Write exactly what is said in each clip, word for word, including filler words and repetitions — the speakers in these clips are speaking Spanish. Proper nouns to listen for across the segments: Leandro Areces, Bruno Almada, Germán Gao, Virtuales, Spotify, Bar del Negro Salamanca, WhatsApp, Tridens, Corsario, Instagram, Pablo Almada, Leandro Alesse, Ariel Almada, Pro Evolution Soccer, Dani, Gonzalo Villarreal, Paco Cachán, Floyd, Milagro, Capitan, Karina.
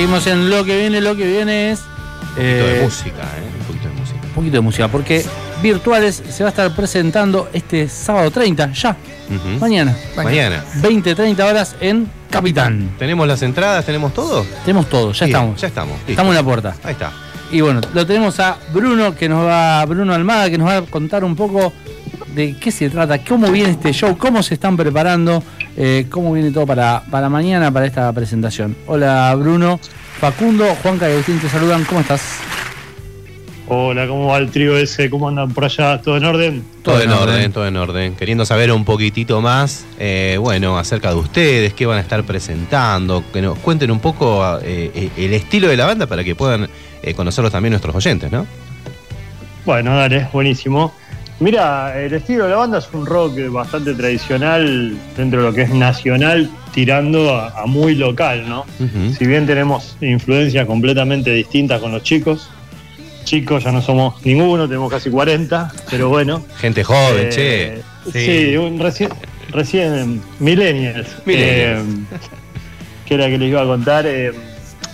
seguimos en lo que viene. Lo que viene es un poquito eh, de música, ¿eh? Un poquito de música. Un poquito de música, porque Virtuales se va a estar presentando este sábado treinta, ya. Uh-huh. Mañana. Mañana. veinte, treinta horas en Capitan. ¿Tenemos las entradas? ¿Tenemos todo? Tenemos todo, ya sí, estamos. Ya estamos. Listo. Estamos en la puerta. Ahí está. Y bueno, lo tenemos a Bruno, que nos va, Bruno Almada, que nos va a contar un poco de qué se trata, cómo viene este show, cómo se están preparando, eh, cómo viene todo para, para mañana, para esta presentación. Hola Bruno, Facundo, Juanca y Agustín te saludan, ¿cómo estás? Hola, ¿cómo va el trío ese? ¿Cómo andan por allá? ¿Todo en orden? Todo, todo en orden, orden, todo en orden. Queriendo saber un poquitito más, eh, bueno, acerca de ustedes, qué van a estar presentando, que nos cuenten un poco eh, el estilo de la banda para que puedan Eh, conocerlos también nuestros oyentes, ¿no? Bueno, dale, buenísimo. Mira, el estilo de la banda es un rock bastante tradicional dentro de lo que es nacional, tirando a, a muy local, ¿no? Uh-huh. Si bien tenemos influencias completamente distintas con los chicos, chicos ya no somos ninguno, tenemos casi cuarenta, pero bueno. Gente joven, eh, che. Sí, sí un reci recién millennials. millennials. Eh, que era que les iba a contar. Eh,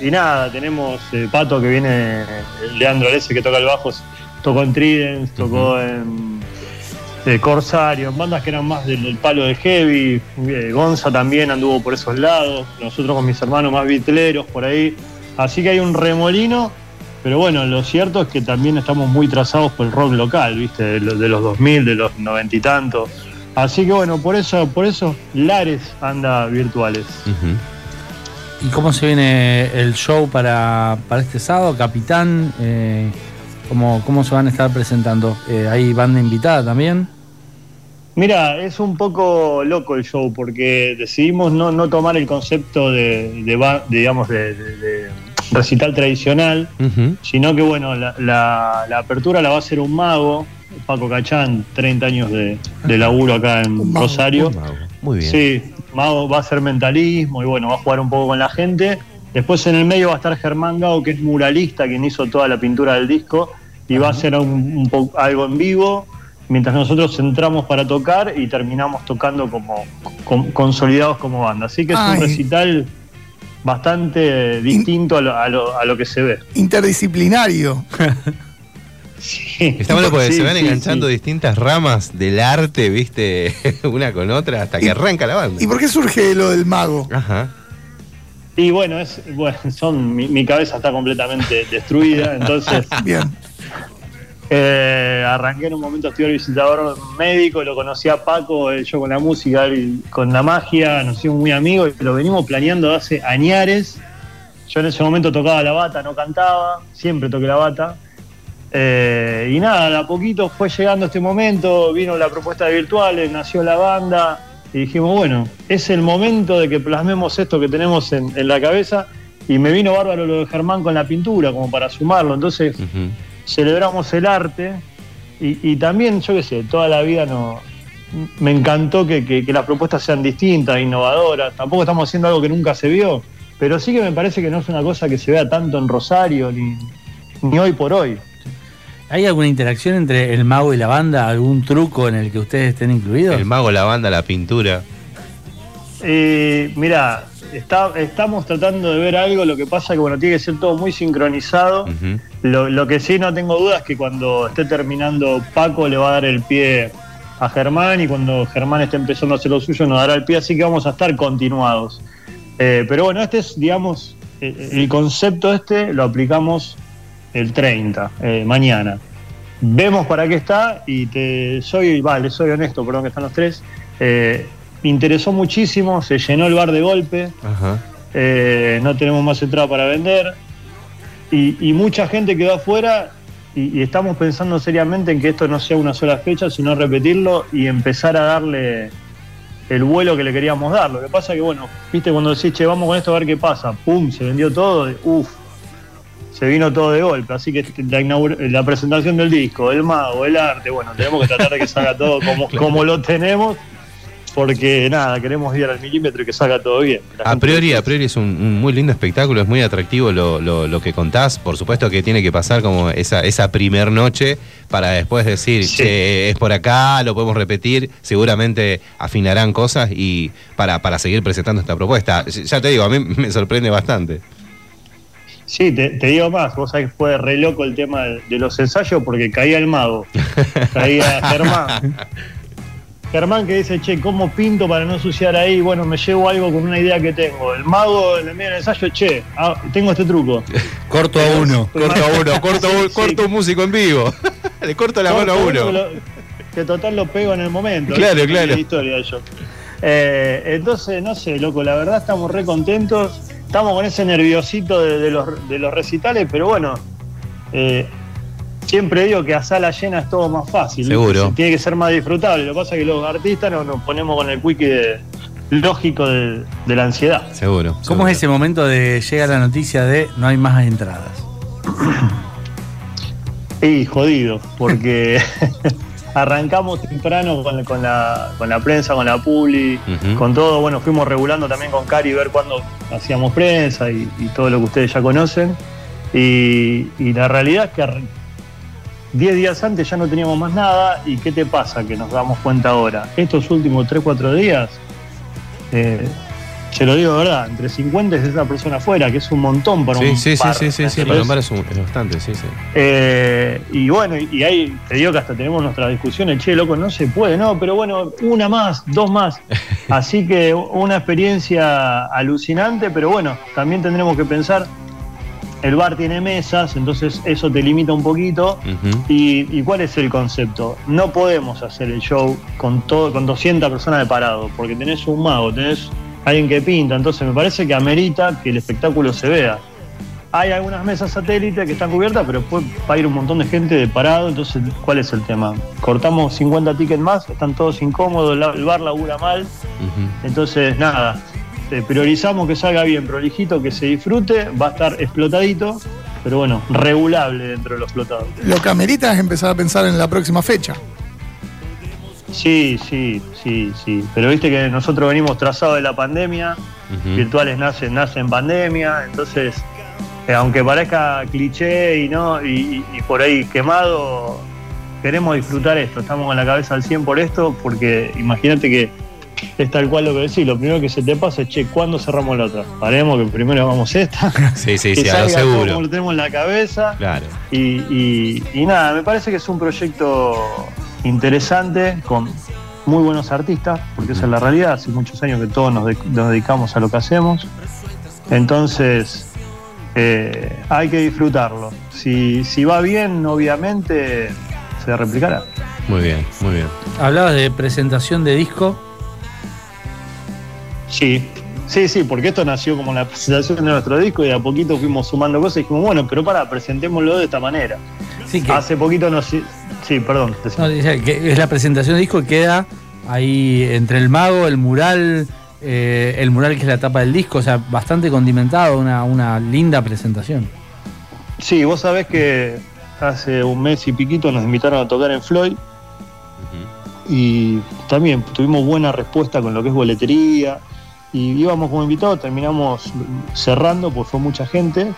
Y nada, tenemos eh, Pato, que viene, Leandro Alesse, que toca el bajo, tocó en Tridens, tocó uh-huh. en eh, Corsario, en bandas que eran más del, del palo de heavy. eh, Gonza también anduvo por esos lados, nosotros con mis hermanos más beatleros por ahí, así que hay un remolino, pero bueno, lo cierto es que también estamos muy trazados por el rock local, viste, de, de los dos mil, de los noventa y tantos, así que bueno, por eso, por esos lares anda Virtuales. Uh-huh. ¿Y cómo se viene el show para, para este sábado? Capitán, eh, ¿cómo, ¿cómo se van a estar presentando? Eh, ¿Hay banda invitada también? Mira, es un poco loco el show porque decidimos no, no tomar el concepto de, de, digamos, de, de, de recital tradicional, uh-huh. sino que bueno, la, la, la apertura la va a hacer un mago, Paco Cachán, treinta años de, de laburo acá en mago, Rosario. Muy bien. Sí. Mago va a hacer mentalismo y bueno, va a jugar un poco con la gente. Después en el medio va a estar Germán Gao, que es muralista, quien hizo toda la pintura del disco, y va a hacer un, un poco, algo en vivo, mientras nosotros entramos para tocar y terminamos tocando como con, consolidados como banda. Así que es Ay. un recital bastante distinto a lo, a lo, a lo que se ve. Interdisciplinario. Sí. Está bueno porque sí, se van sí, enganchando sí. distintas ramas del arte, viste, una con otra, hasta que arranca la banda. ¿Y por qué surge lo del mago? Ajá. Y bueno, es, bueno son, mi, mi cabeza está completamente destruida, entonces. Bien. Eh, arranqué en un momento a estudiar visitador médico, lo conocí a Paco, eh, yo con la música, él con la magia, nos hicimos muy amigos, y lo venimos planeando hace añares. Yo en ese momento tocaba la bata, no cantaba, siempre toqué la bata. Eh, y nada, de a poquito fue llegando este momento, vino la propuesta de Virtuales, nació la banda y dijimos, bueno, es el momento de que plasmemos esto que tenemos en, en la cabeza, y me vino bárbaro lo de Germán con la pintura, como para sumarlo, entonces uh-huh. celebramos el arte y, y también, yo qué sé, toda la vida no, me encantó que, que, que las propuestas sean distintas, innovadoras, tampoco estamos haciendo algo que nunca se vio, pero sí que me parece que no es una cosa que se vea tanto en Rosario ni, ni hoy por hoy. ¿Hay alguna interacción entre el mago y la banda? ¿Algún truco en el que ustedes estén incluidos? El mago, la banda, la pintura. Eh, mirá, está, estamos tratando de ver algo, lo que pasa que bueno, tiene que ser todo muy sincronizado. Uh-huh. Lo, lo que sí no tengo duda es que cuando esté terminando Paco le va a dar el pie a Germán, y cuando Germán esté empezando a hacer lo suyo nos dará el pie, así que vamos a estar continuados. Eh, pero bueno, este es, digamos, el concepto este lo aplicamos el treinta, eh, mañana. Vemos para qué está y te soy, vale, soy honesto, perdón que están los tres. Eh, interesó muchísimo, se llenó el bar de golpe, Ajá. Eh, no tenemos más entrada para vender y, y mucha gente quedó afuera y, y estamos pensando seriamente en que esto no sea una sola fecha, sino repetirlo y empezar a darle el vuelo que le queríamos dar. Lo que pasa que, bueno, viste, cuando decís, che, vamos con esto a ver qué pasa, pum, se vendió todo, uff. Se vino todo de golpe, así que la, la presentación del disco, el mago, el arte, bueno, tenemos que tratar de que salga todo como, claro. como lo tenemos, porque nada, queremos ir al milímetro y que salga todo bien. A priori, gente... a priori es un, un muy lindo espectáculo, es muy atractivo lo, lo, lo que contás, por supuesto que tiene que pasar como esa, esa primer noche para después decir, sí. che, es por acá, lo podemos repetir, seguramente afinarán cosas y para, para seguir presentando esta propuesta. Ya te digo, a mí me sorprende bastante. Sí, te, te digo más, vos sabés que fue re loco el tema de, de los ensayos porque caía el mago, caía Germán. Germán que dice, che, ¿cómo pinto para no ensuciar ahí? Bueno, me llevo algo con una idea que tengo. El mago en el medio del ensayo, che, ah, tengo este truco. Corto a uno, corto a uno, corto, sí, corto sí. Un músico en vivo. Le corto la corto mano a uno. Lo, que total lo pego en el momento. Claro, ¿sí? Claro. La historia yo. Eh, entonces, no sé, loco, la verdad estamos re contentos. Estamos con ese nerviosito de, de, los, de los recitales, pero bueno... Eh, siempre digo que a sala llena es todo más fácil. Seguro. Tiene que ser más disfrutable. Lo que pasa es que los artistas nos, nos ponemos con el quickie de, lógico de, de la ansiedad. Seguro. ¿Cómo seguro. Es ese momento de llega la noticia de no hay más entradas? Y jodido, porque arrancamos temprano con, con, la, con la prensa, con la publi, uh-huh. con todo. Bueno, fuimos regulando también con Cari, ver cuándo hacíamos prensa y, y todo lo que ustedes ya conocen. Y, y la realidad es que... Ar- diez días antes ya no teníamos más nada. ¿Y qué te pasa? Que nos damos cuenta ahora. Estos últimos tres cuatro días, eh, se lo digo de verdad, entre cincuenta y sesenta personas afuera, que es un montón para sí, un sí, par. Sí, sí, sí, para un par es, un, es bastante, sí, sí. Eh, y bueno, y, y ahí te digo que hasta tenemos nuestras discusiones. Che, loco, no se puede, no, pero bueno, una más, dos más. Así que una experiencia alucinante, pero bueno, también tendremos que pensar... El bar tiene mesas, entonces eso te limita un poquito. Uh-huh. y, ¿Y cuál es el concepto? No podemos hacer el show con todo, con doscientas personas de parado, porque tenés un mago, tenés alguien que pinta, entonces me parece que amerita que el espectáculo se vea. Hay algunas mesas satélite que están cubiertas, pero después va a ir un montón de gente de parado, entonces ¿cuál es el tema? Cortamos cincuenta tickets más, están todos incómodos, el bar labura mal, uh-huh. entonces nada... Priorizamos que salga bien, prolijito, que se disfrute, va a estar explotadito, pero bueno, regulable dentro de lo explotado. Lo que amerita es empezar a pensar en la próxima fecha. Sí, sí, sí, sí. Pero viste que nosotros venimos trazados de la pandemia, uh-huh. Virtuales nace, nace en pandemia, entonces, eh, aunque parezca cliché y no, y, y por ahí quemado, queremos disfrutar esto, estamos con la cabeza al cien por esto, porque imagínate que. Es tal cual lo que decís, lo primero que se te pasa es che, ¿cuándo cerramos la otra? Paremos que primero vamos esta. Sí, sí, que sí, a lo seguro. Como lo tenemos en la cabeza. Claro. Y, y, y nada, me parece que es un proyecto interesante, con muy buenos artistas, porque esa es la realidad. Hace muchos años que todos nos, de, nos dedicamos a lo que hacemos. Entonces, eh, hay que disfrutarlo. Si, si va bien, obviamente, se replicará. Muy bien, muy bien. Hablabas de presentación de disco. Sí, sí, sí, porque esto nació como la presentación de nuestro disco y de a poquito fuimos sumando cosas y dijimos, bueno, pero pará, presentémoslo de esta manera. Sí, que hace poquito nos... Sí, perdón. No, que es la presentación de disco que queda ahí entre el mago, el mural, eh, el mural que es la tapa del disco, o sea, bastante condimentado, una, una linda presentación. Sí, vos sabés que hace un mes y piquito nos invitaron a tocar en Floyd. Uh-huh. Y también tuvimos buena respuesta con lo que es boletería. Y íbamos como invitados, terminamos cerrando, porque fue mucha gente.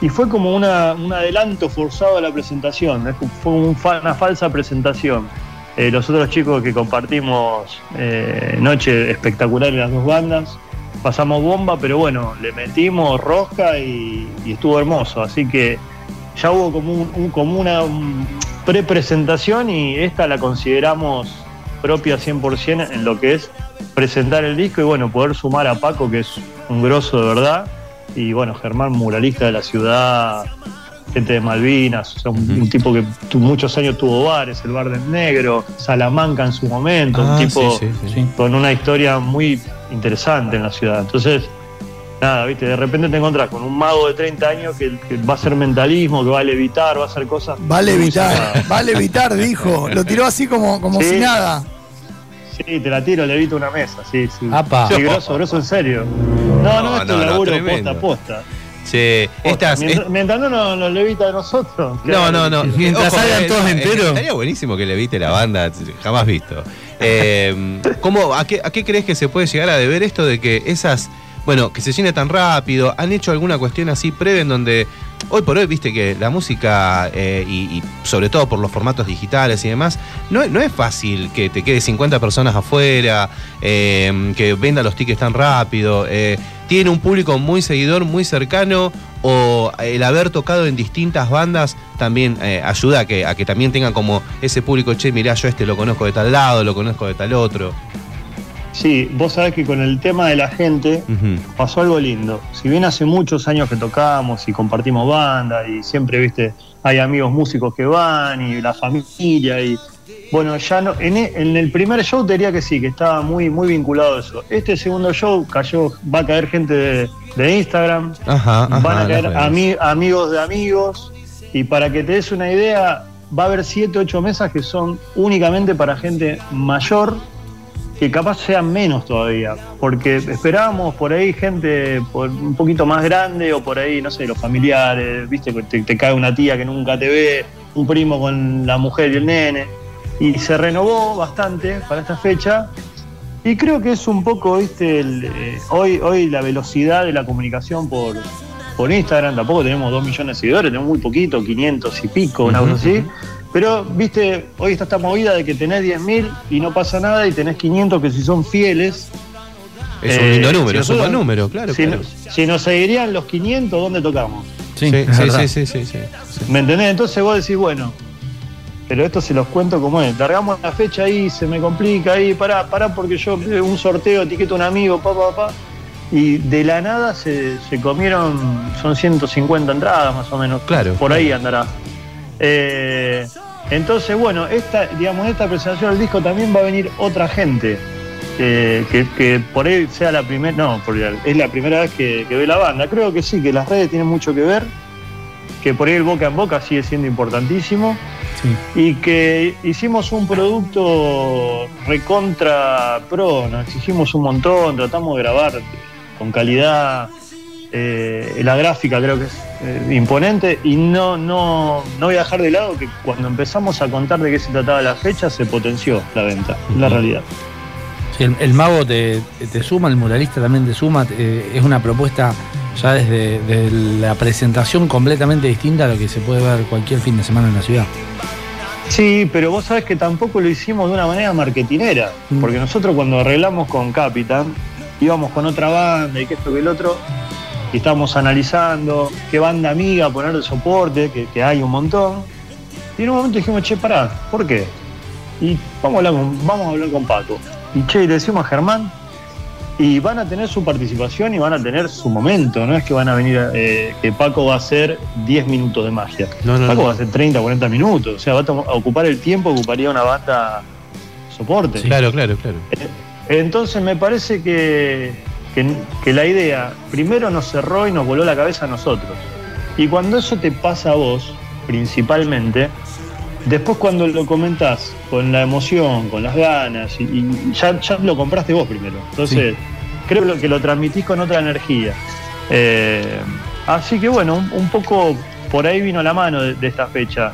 Y fue como una, un adelanto forzado a la presentación, ¿eh? Fue un fa- una falsa presentación. Eh, los otros chicos que compartimos eh, noche espectacular en las dos bandas, pasamos bomba, pero bueno, le metimos rosca y, y estuvo hermoso. Así que ya hubo como, un, un, como una un pre-presentación y esta la consideramos propia cien por ciento en lo que es presentar el disco y bueno, poder sumar a Paco, que es un grosso de verdad, y bueno, Germán, muralista de la ciudad, gente de Malvinas, o sea, un, uh-huh. un tipo que tu, muchos años tuvo bares, el Bar del Negro, Salamanca en su momento, ah, un tipo sí, sí, sí. con una historia muy interesante en la ciudad. Entonces, nada, viste, de repente te encontrás con un mago de treinta años que, que va a hacer mentalismo, que va a levitar, va a hacer cosas... Va a levitar, va a levitar, dijo, lo tiró así como, como ¿sí? si nada. Sí, te la tiro, le evito una mesa, sí, sí. Apa. Sí, grosso, grosso, en serio. No, no, no esto no, laburo no, posta a posta. Sí, estas, mientras, es... mientras no nos no levita a nosotros. No, no, no. Mientras salgan todos enteros. Estaría buenísimo que levite la banda, jamás visto. Eh, ¿cómo, a, qué, ¿A qué crees que se puede llegar a deber esto de que esas bueno, que se llene tan rápido. ¿Han hecho alguna cuestión así previa en donde hoy por hoy, viste que la música eh, y, y sobre todo por los formatos digitales y demás, no, no es fácil que te quede cincuenta personas afuera, eh, que vendan los tickets tan rápido? Eh, ¿Tiene un público muy seguidor, muy cercano? ¿O el haber tocado en distintas bandas también eh, ayuda a que, a que también tengan como ese público, che, mirá, yo este lo conozco de tal lado, lo conozco de tal otro? Sí, vos sabés que con el tema de la gente uh-huh. pasó algo lindo. Si bien hace muchos años que tocamos y compartimos banda y siempre, viste, hay amigos músicos que van y la familia y... Bueno, ya no, en, e, en el primer show te diría que sí, que estaba muy, muy vinculado a eso. Este segundo show cayó, va a caer gente de, de Instagram, ajá, ajá, van a caer ami, amigos de amigos. Y para que te des una idea, va a haber siete, ocho mesas que son únicamente para gente mayor, que capaz sean menos todavía, porque esperábamos por ahí gente por un poquito más grande o por ahí, no sé, los familiares, viste, te, te cae una tía que nunca te ve, un primo con la mujer y el nene, y se renovó bastante para esta fecha, y creo que es un poco, viste, el, eh, hoy, hoy la velocidad de la comunicación por, por Instagram, tampoco tenemos dos millones de seguidores, tenemos muy poquito, quinientos y pico, una cosa así. Pero, viste, hoy está esta movida de que tenés diez mil y no pasa nada, y tenés quinientos que si son fieles... Es un lindo eh, número, si es un buen número, claro. Si, claro. No, si nos seguirían los quinientos, ¿dónde tocamos? Sí, sí, sí, sí, sí, sí, sí. ¿Me entendés? Entonces vos decís, bueno, pero esto se los cuento como es. Largamos la fecha ahí, se me complica ahí, pará, pará, porque yo un sorteo, etiqueto a un amigo, pa, pa, pa. Y de la nada se, se comieron, son ciento cincuenta entradas más o menos. Claro. Por ahí andará. Eh, entonces, bueno, esta, digamos, esta presentación del disco también va a venir otra gente eh, que, que por ahí sea la primera, no, por ahí es la primera vez que, que ve la banda. Creo que sí, que las redes tienen mucho que ver, que por ahí el boca en boca sigue siendo importantísimo, sí. Y que hicimos un producto recontra pro, nos exigimos un montón, tratamos de grabar con calidad. Eh, la gráfica creo que es eh, imponente, y no, no, no voy a dejar de lado que cuando empezamos a contar de qué se trataba la fecha, se potenció la venta, uh-huh. La realidad. Sí, el, el mago te, te suma, el muralista también te suma, eh, es una propuesta ya desde, desde la presentación completamente distinta a lo que se puede ver cualquier fin de semana en la ciudad. Sí, pero vos sabés que tampoco lo hicimos de una manera marketinera, uh-huh. Porque nosotros cuando arreglamos con Capitan, íbamos con otra banda y que esto que el otro... Y estábamos analizando qué banda amiga poner de soporte, que, que hay un montón. Y en un momento dijimos, che, pará, ¿por qué? Y vamos a hablar con, vamos a hablar con Paco. Y che, le decimos a Germán, y van a tener su participación y van a tener su momento. No es que van a venir, eh, que Paco va a hacer diez minutos de magia. No, no, Paco no. Va a hacer treinta, cuarenta minutos. O sea, va a, a ocupar el tiempo que ocuparía una banda soporte. Sí, claro, claro, claro. Entonces me parece que... Que, que la idea primero nos cerró y nos voló la cabeza a nosotros. Y cuando eso te pasa a vos, principalmente, después cuando lo comentás con la emoción, con las ganas, y, y ya, ya lo compraste vos primero. Entonces, sí. Creo que lo transmitís con otra energía. Eh, así que bueno, un, un poco por ahí vino la mano de, de esta fecha.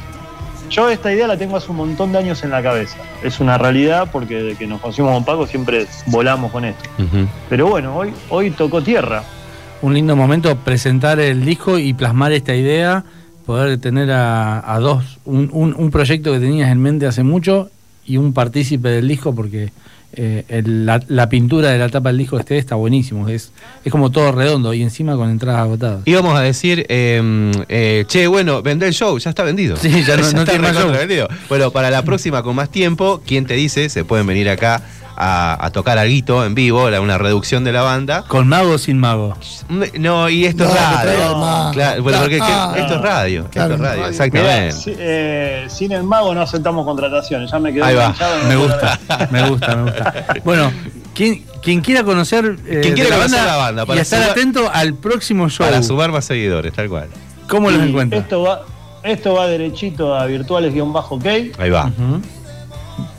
Yo esta idea la tengo hace un montón de años en la cabeza. Es una realidad porque desde que nos conocimos con Paco siempre volamos con esto. Uh-huh. Pero bueno, hoy, hoy tocó tierra. Un lindo momento presentar el disco y plasmar esta idea, poder tener a, a dos, un, un, un proyecto que tenías en mente hace mucho y un partícipe del disco, porque eh, el, la, la pintura de la tapa del disco este está buenísimo. Es, es como todo redondo y encima con entradas agotadas. Íbamos a decir, eh, eh, che, bueno, vendé el show, ya está vendido. Sí, ya no, ya no está tiene show. Vendido. Bueno, para la próxima con más tiempo, ¿quién te dice? Se pueden venir acá a, a tocar alguito en vivo, la, una reducción de la banda. ¿Con mago o sin mago? No, y esto no, es radio. No. Claro, bueno, porque ah, que, esto es radio. Claro, esto es radio, exactamente. Mirá, eh, sin el mago no aceptamos contrataciones, ya me quedé enganchado. Me gusta, me gusta, me gusta. Bueno, quien, quien quiera conocer, eh, quien quiera la conocer banda, la banda para y estar sumar, atento al próximo show. Para sumar más seguidores, tal cual. ¿Cómo y los encuentran? Esto va, esto va derechito a virtuales-ok. Ahí va. Uh-huh.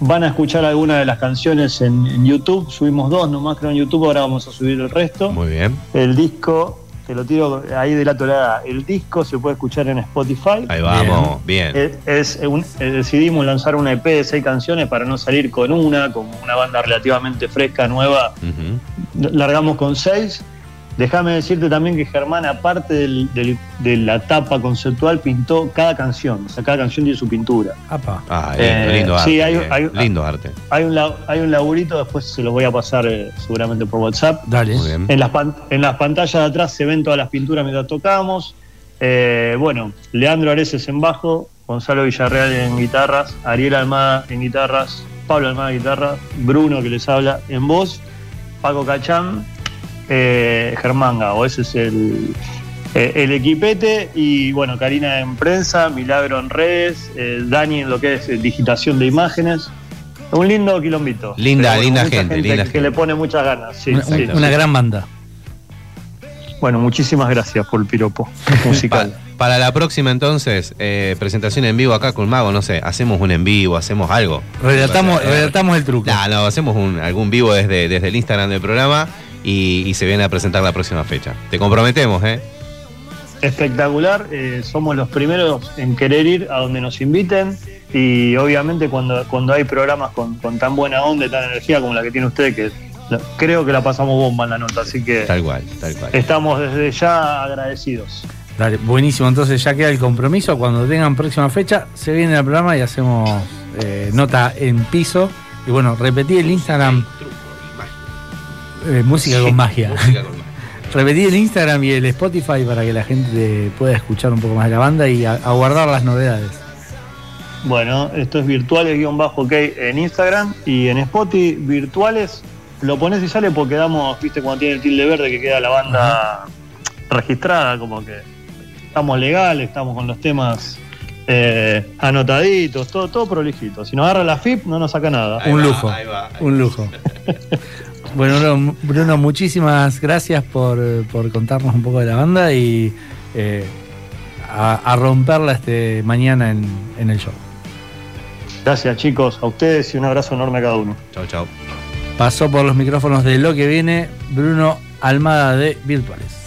Van a escuchar algunas de las canciones en, en YouTube. Subimos dos nomás, creo, en YouTube. Ahora vamos a subir el resto. Muy bien. El disco, te lo tiro ahí de la tolada. El disco se puede escuchar en Spotify. Ahí vamos, bien. bien. Es, es un, decidimos lanzar una E P de seis canciones para no salir con una, como una banda relativamente fresca, nueva. Uh-huh. Largamos con seis. Déjame decirte también que Germán, aparte del, del, de la tapa conceptual, pintó cada canción. O sea, cada canción tiene su pintura. Apa. Ah, eh, lindo arte. Sí, hay, eh, hay, lindo arte. Hay un, hay un laburito, después se lo voy a pasar eh, seguramente por WhatsApp. Dale. Muy bien. En las, en las pantallas de atrás se ven todas las pinturas mientras tocamos. Eh, bueno, Leandro Areces en bajo, Gonzalo Villarreal en guitarras, Ariel Almada en guitarras, Pablo Almada en guitarra, Bruno, que les habla, en voz, Paco Cachán, Eh, Germán Gao, ese es el, eh, el equipete. Y bueno, Karina en prensa, Milagro en redes, eh, Dani en lo que es eh, digitación de imágenes. Un lindo quilombito. Linda, pero, linda, bueno, gente, gente, linda que, gente que le pone muchas ganas, sí, una, sí, una sí. gran banda. Bueno, muchísimas gracias por el piropo musical. pa Para la próxima entonces, eh, presentación en vivo acá con Mago, no sé, hacemos un en vivo, hacemos algo. Relatamos, eh, relatamos el truco. No, no, hacemos un, algún vivo desde, desde el Instagram del programa. Y, y se viene a presentar la próxima fecha. Te comprometemos, ¿eh? Espectacular, eh, somos los primeros en querer ir a donde nos inviten. Y obviamente cuando, cuando hay programas con, con tan buena onda y tan energía como la que tiene usted, que la, creo que la pasamos bomba en la nota, así que tal cual, tal cual. Estamos desde ya agradecidos. Dale, buenísimo, entonces ya queda el compromiso. Cuando tengan próxima fecha, se viene al programa y hacemos eh, nota en piso. Y bueno, repetí el Instagram. Eh, música, sí, con magia. música con magia. Repetí el Instagram y el Spotify para que la gente pueda escuchar un poco más de la banda y aguardar las novedades. Bueno, esto es virtuales-ok en Instagram y en Spotify. Virtuales, lo pones y sale porque damos, viste, cuando tiene el tilde verde que queda la banda uh-huh. registrada, como que estamos legales, estamos con los temas eh, anotaditos, todo, todo prolijito. Si nos agarra la F I P no nos saca nada. Ahí un va, lujo, ahí va, ahí un lujo. Bueno, Bruno, muchísimas gracias por, por contarnos un poco de la banda y eh, a, a romperla este mañana en, en el show. Gracias, chicos, a ustedes y un abrazo enorme a cada uno. Chau, chau. Pasó por los micrófonos de Lo que viene Bruno Almada de Virtuales.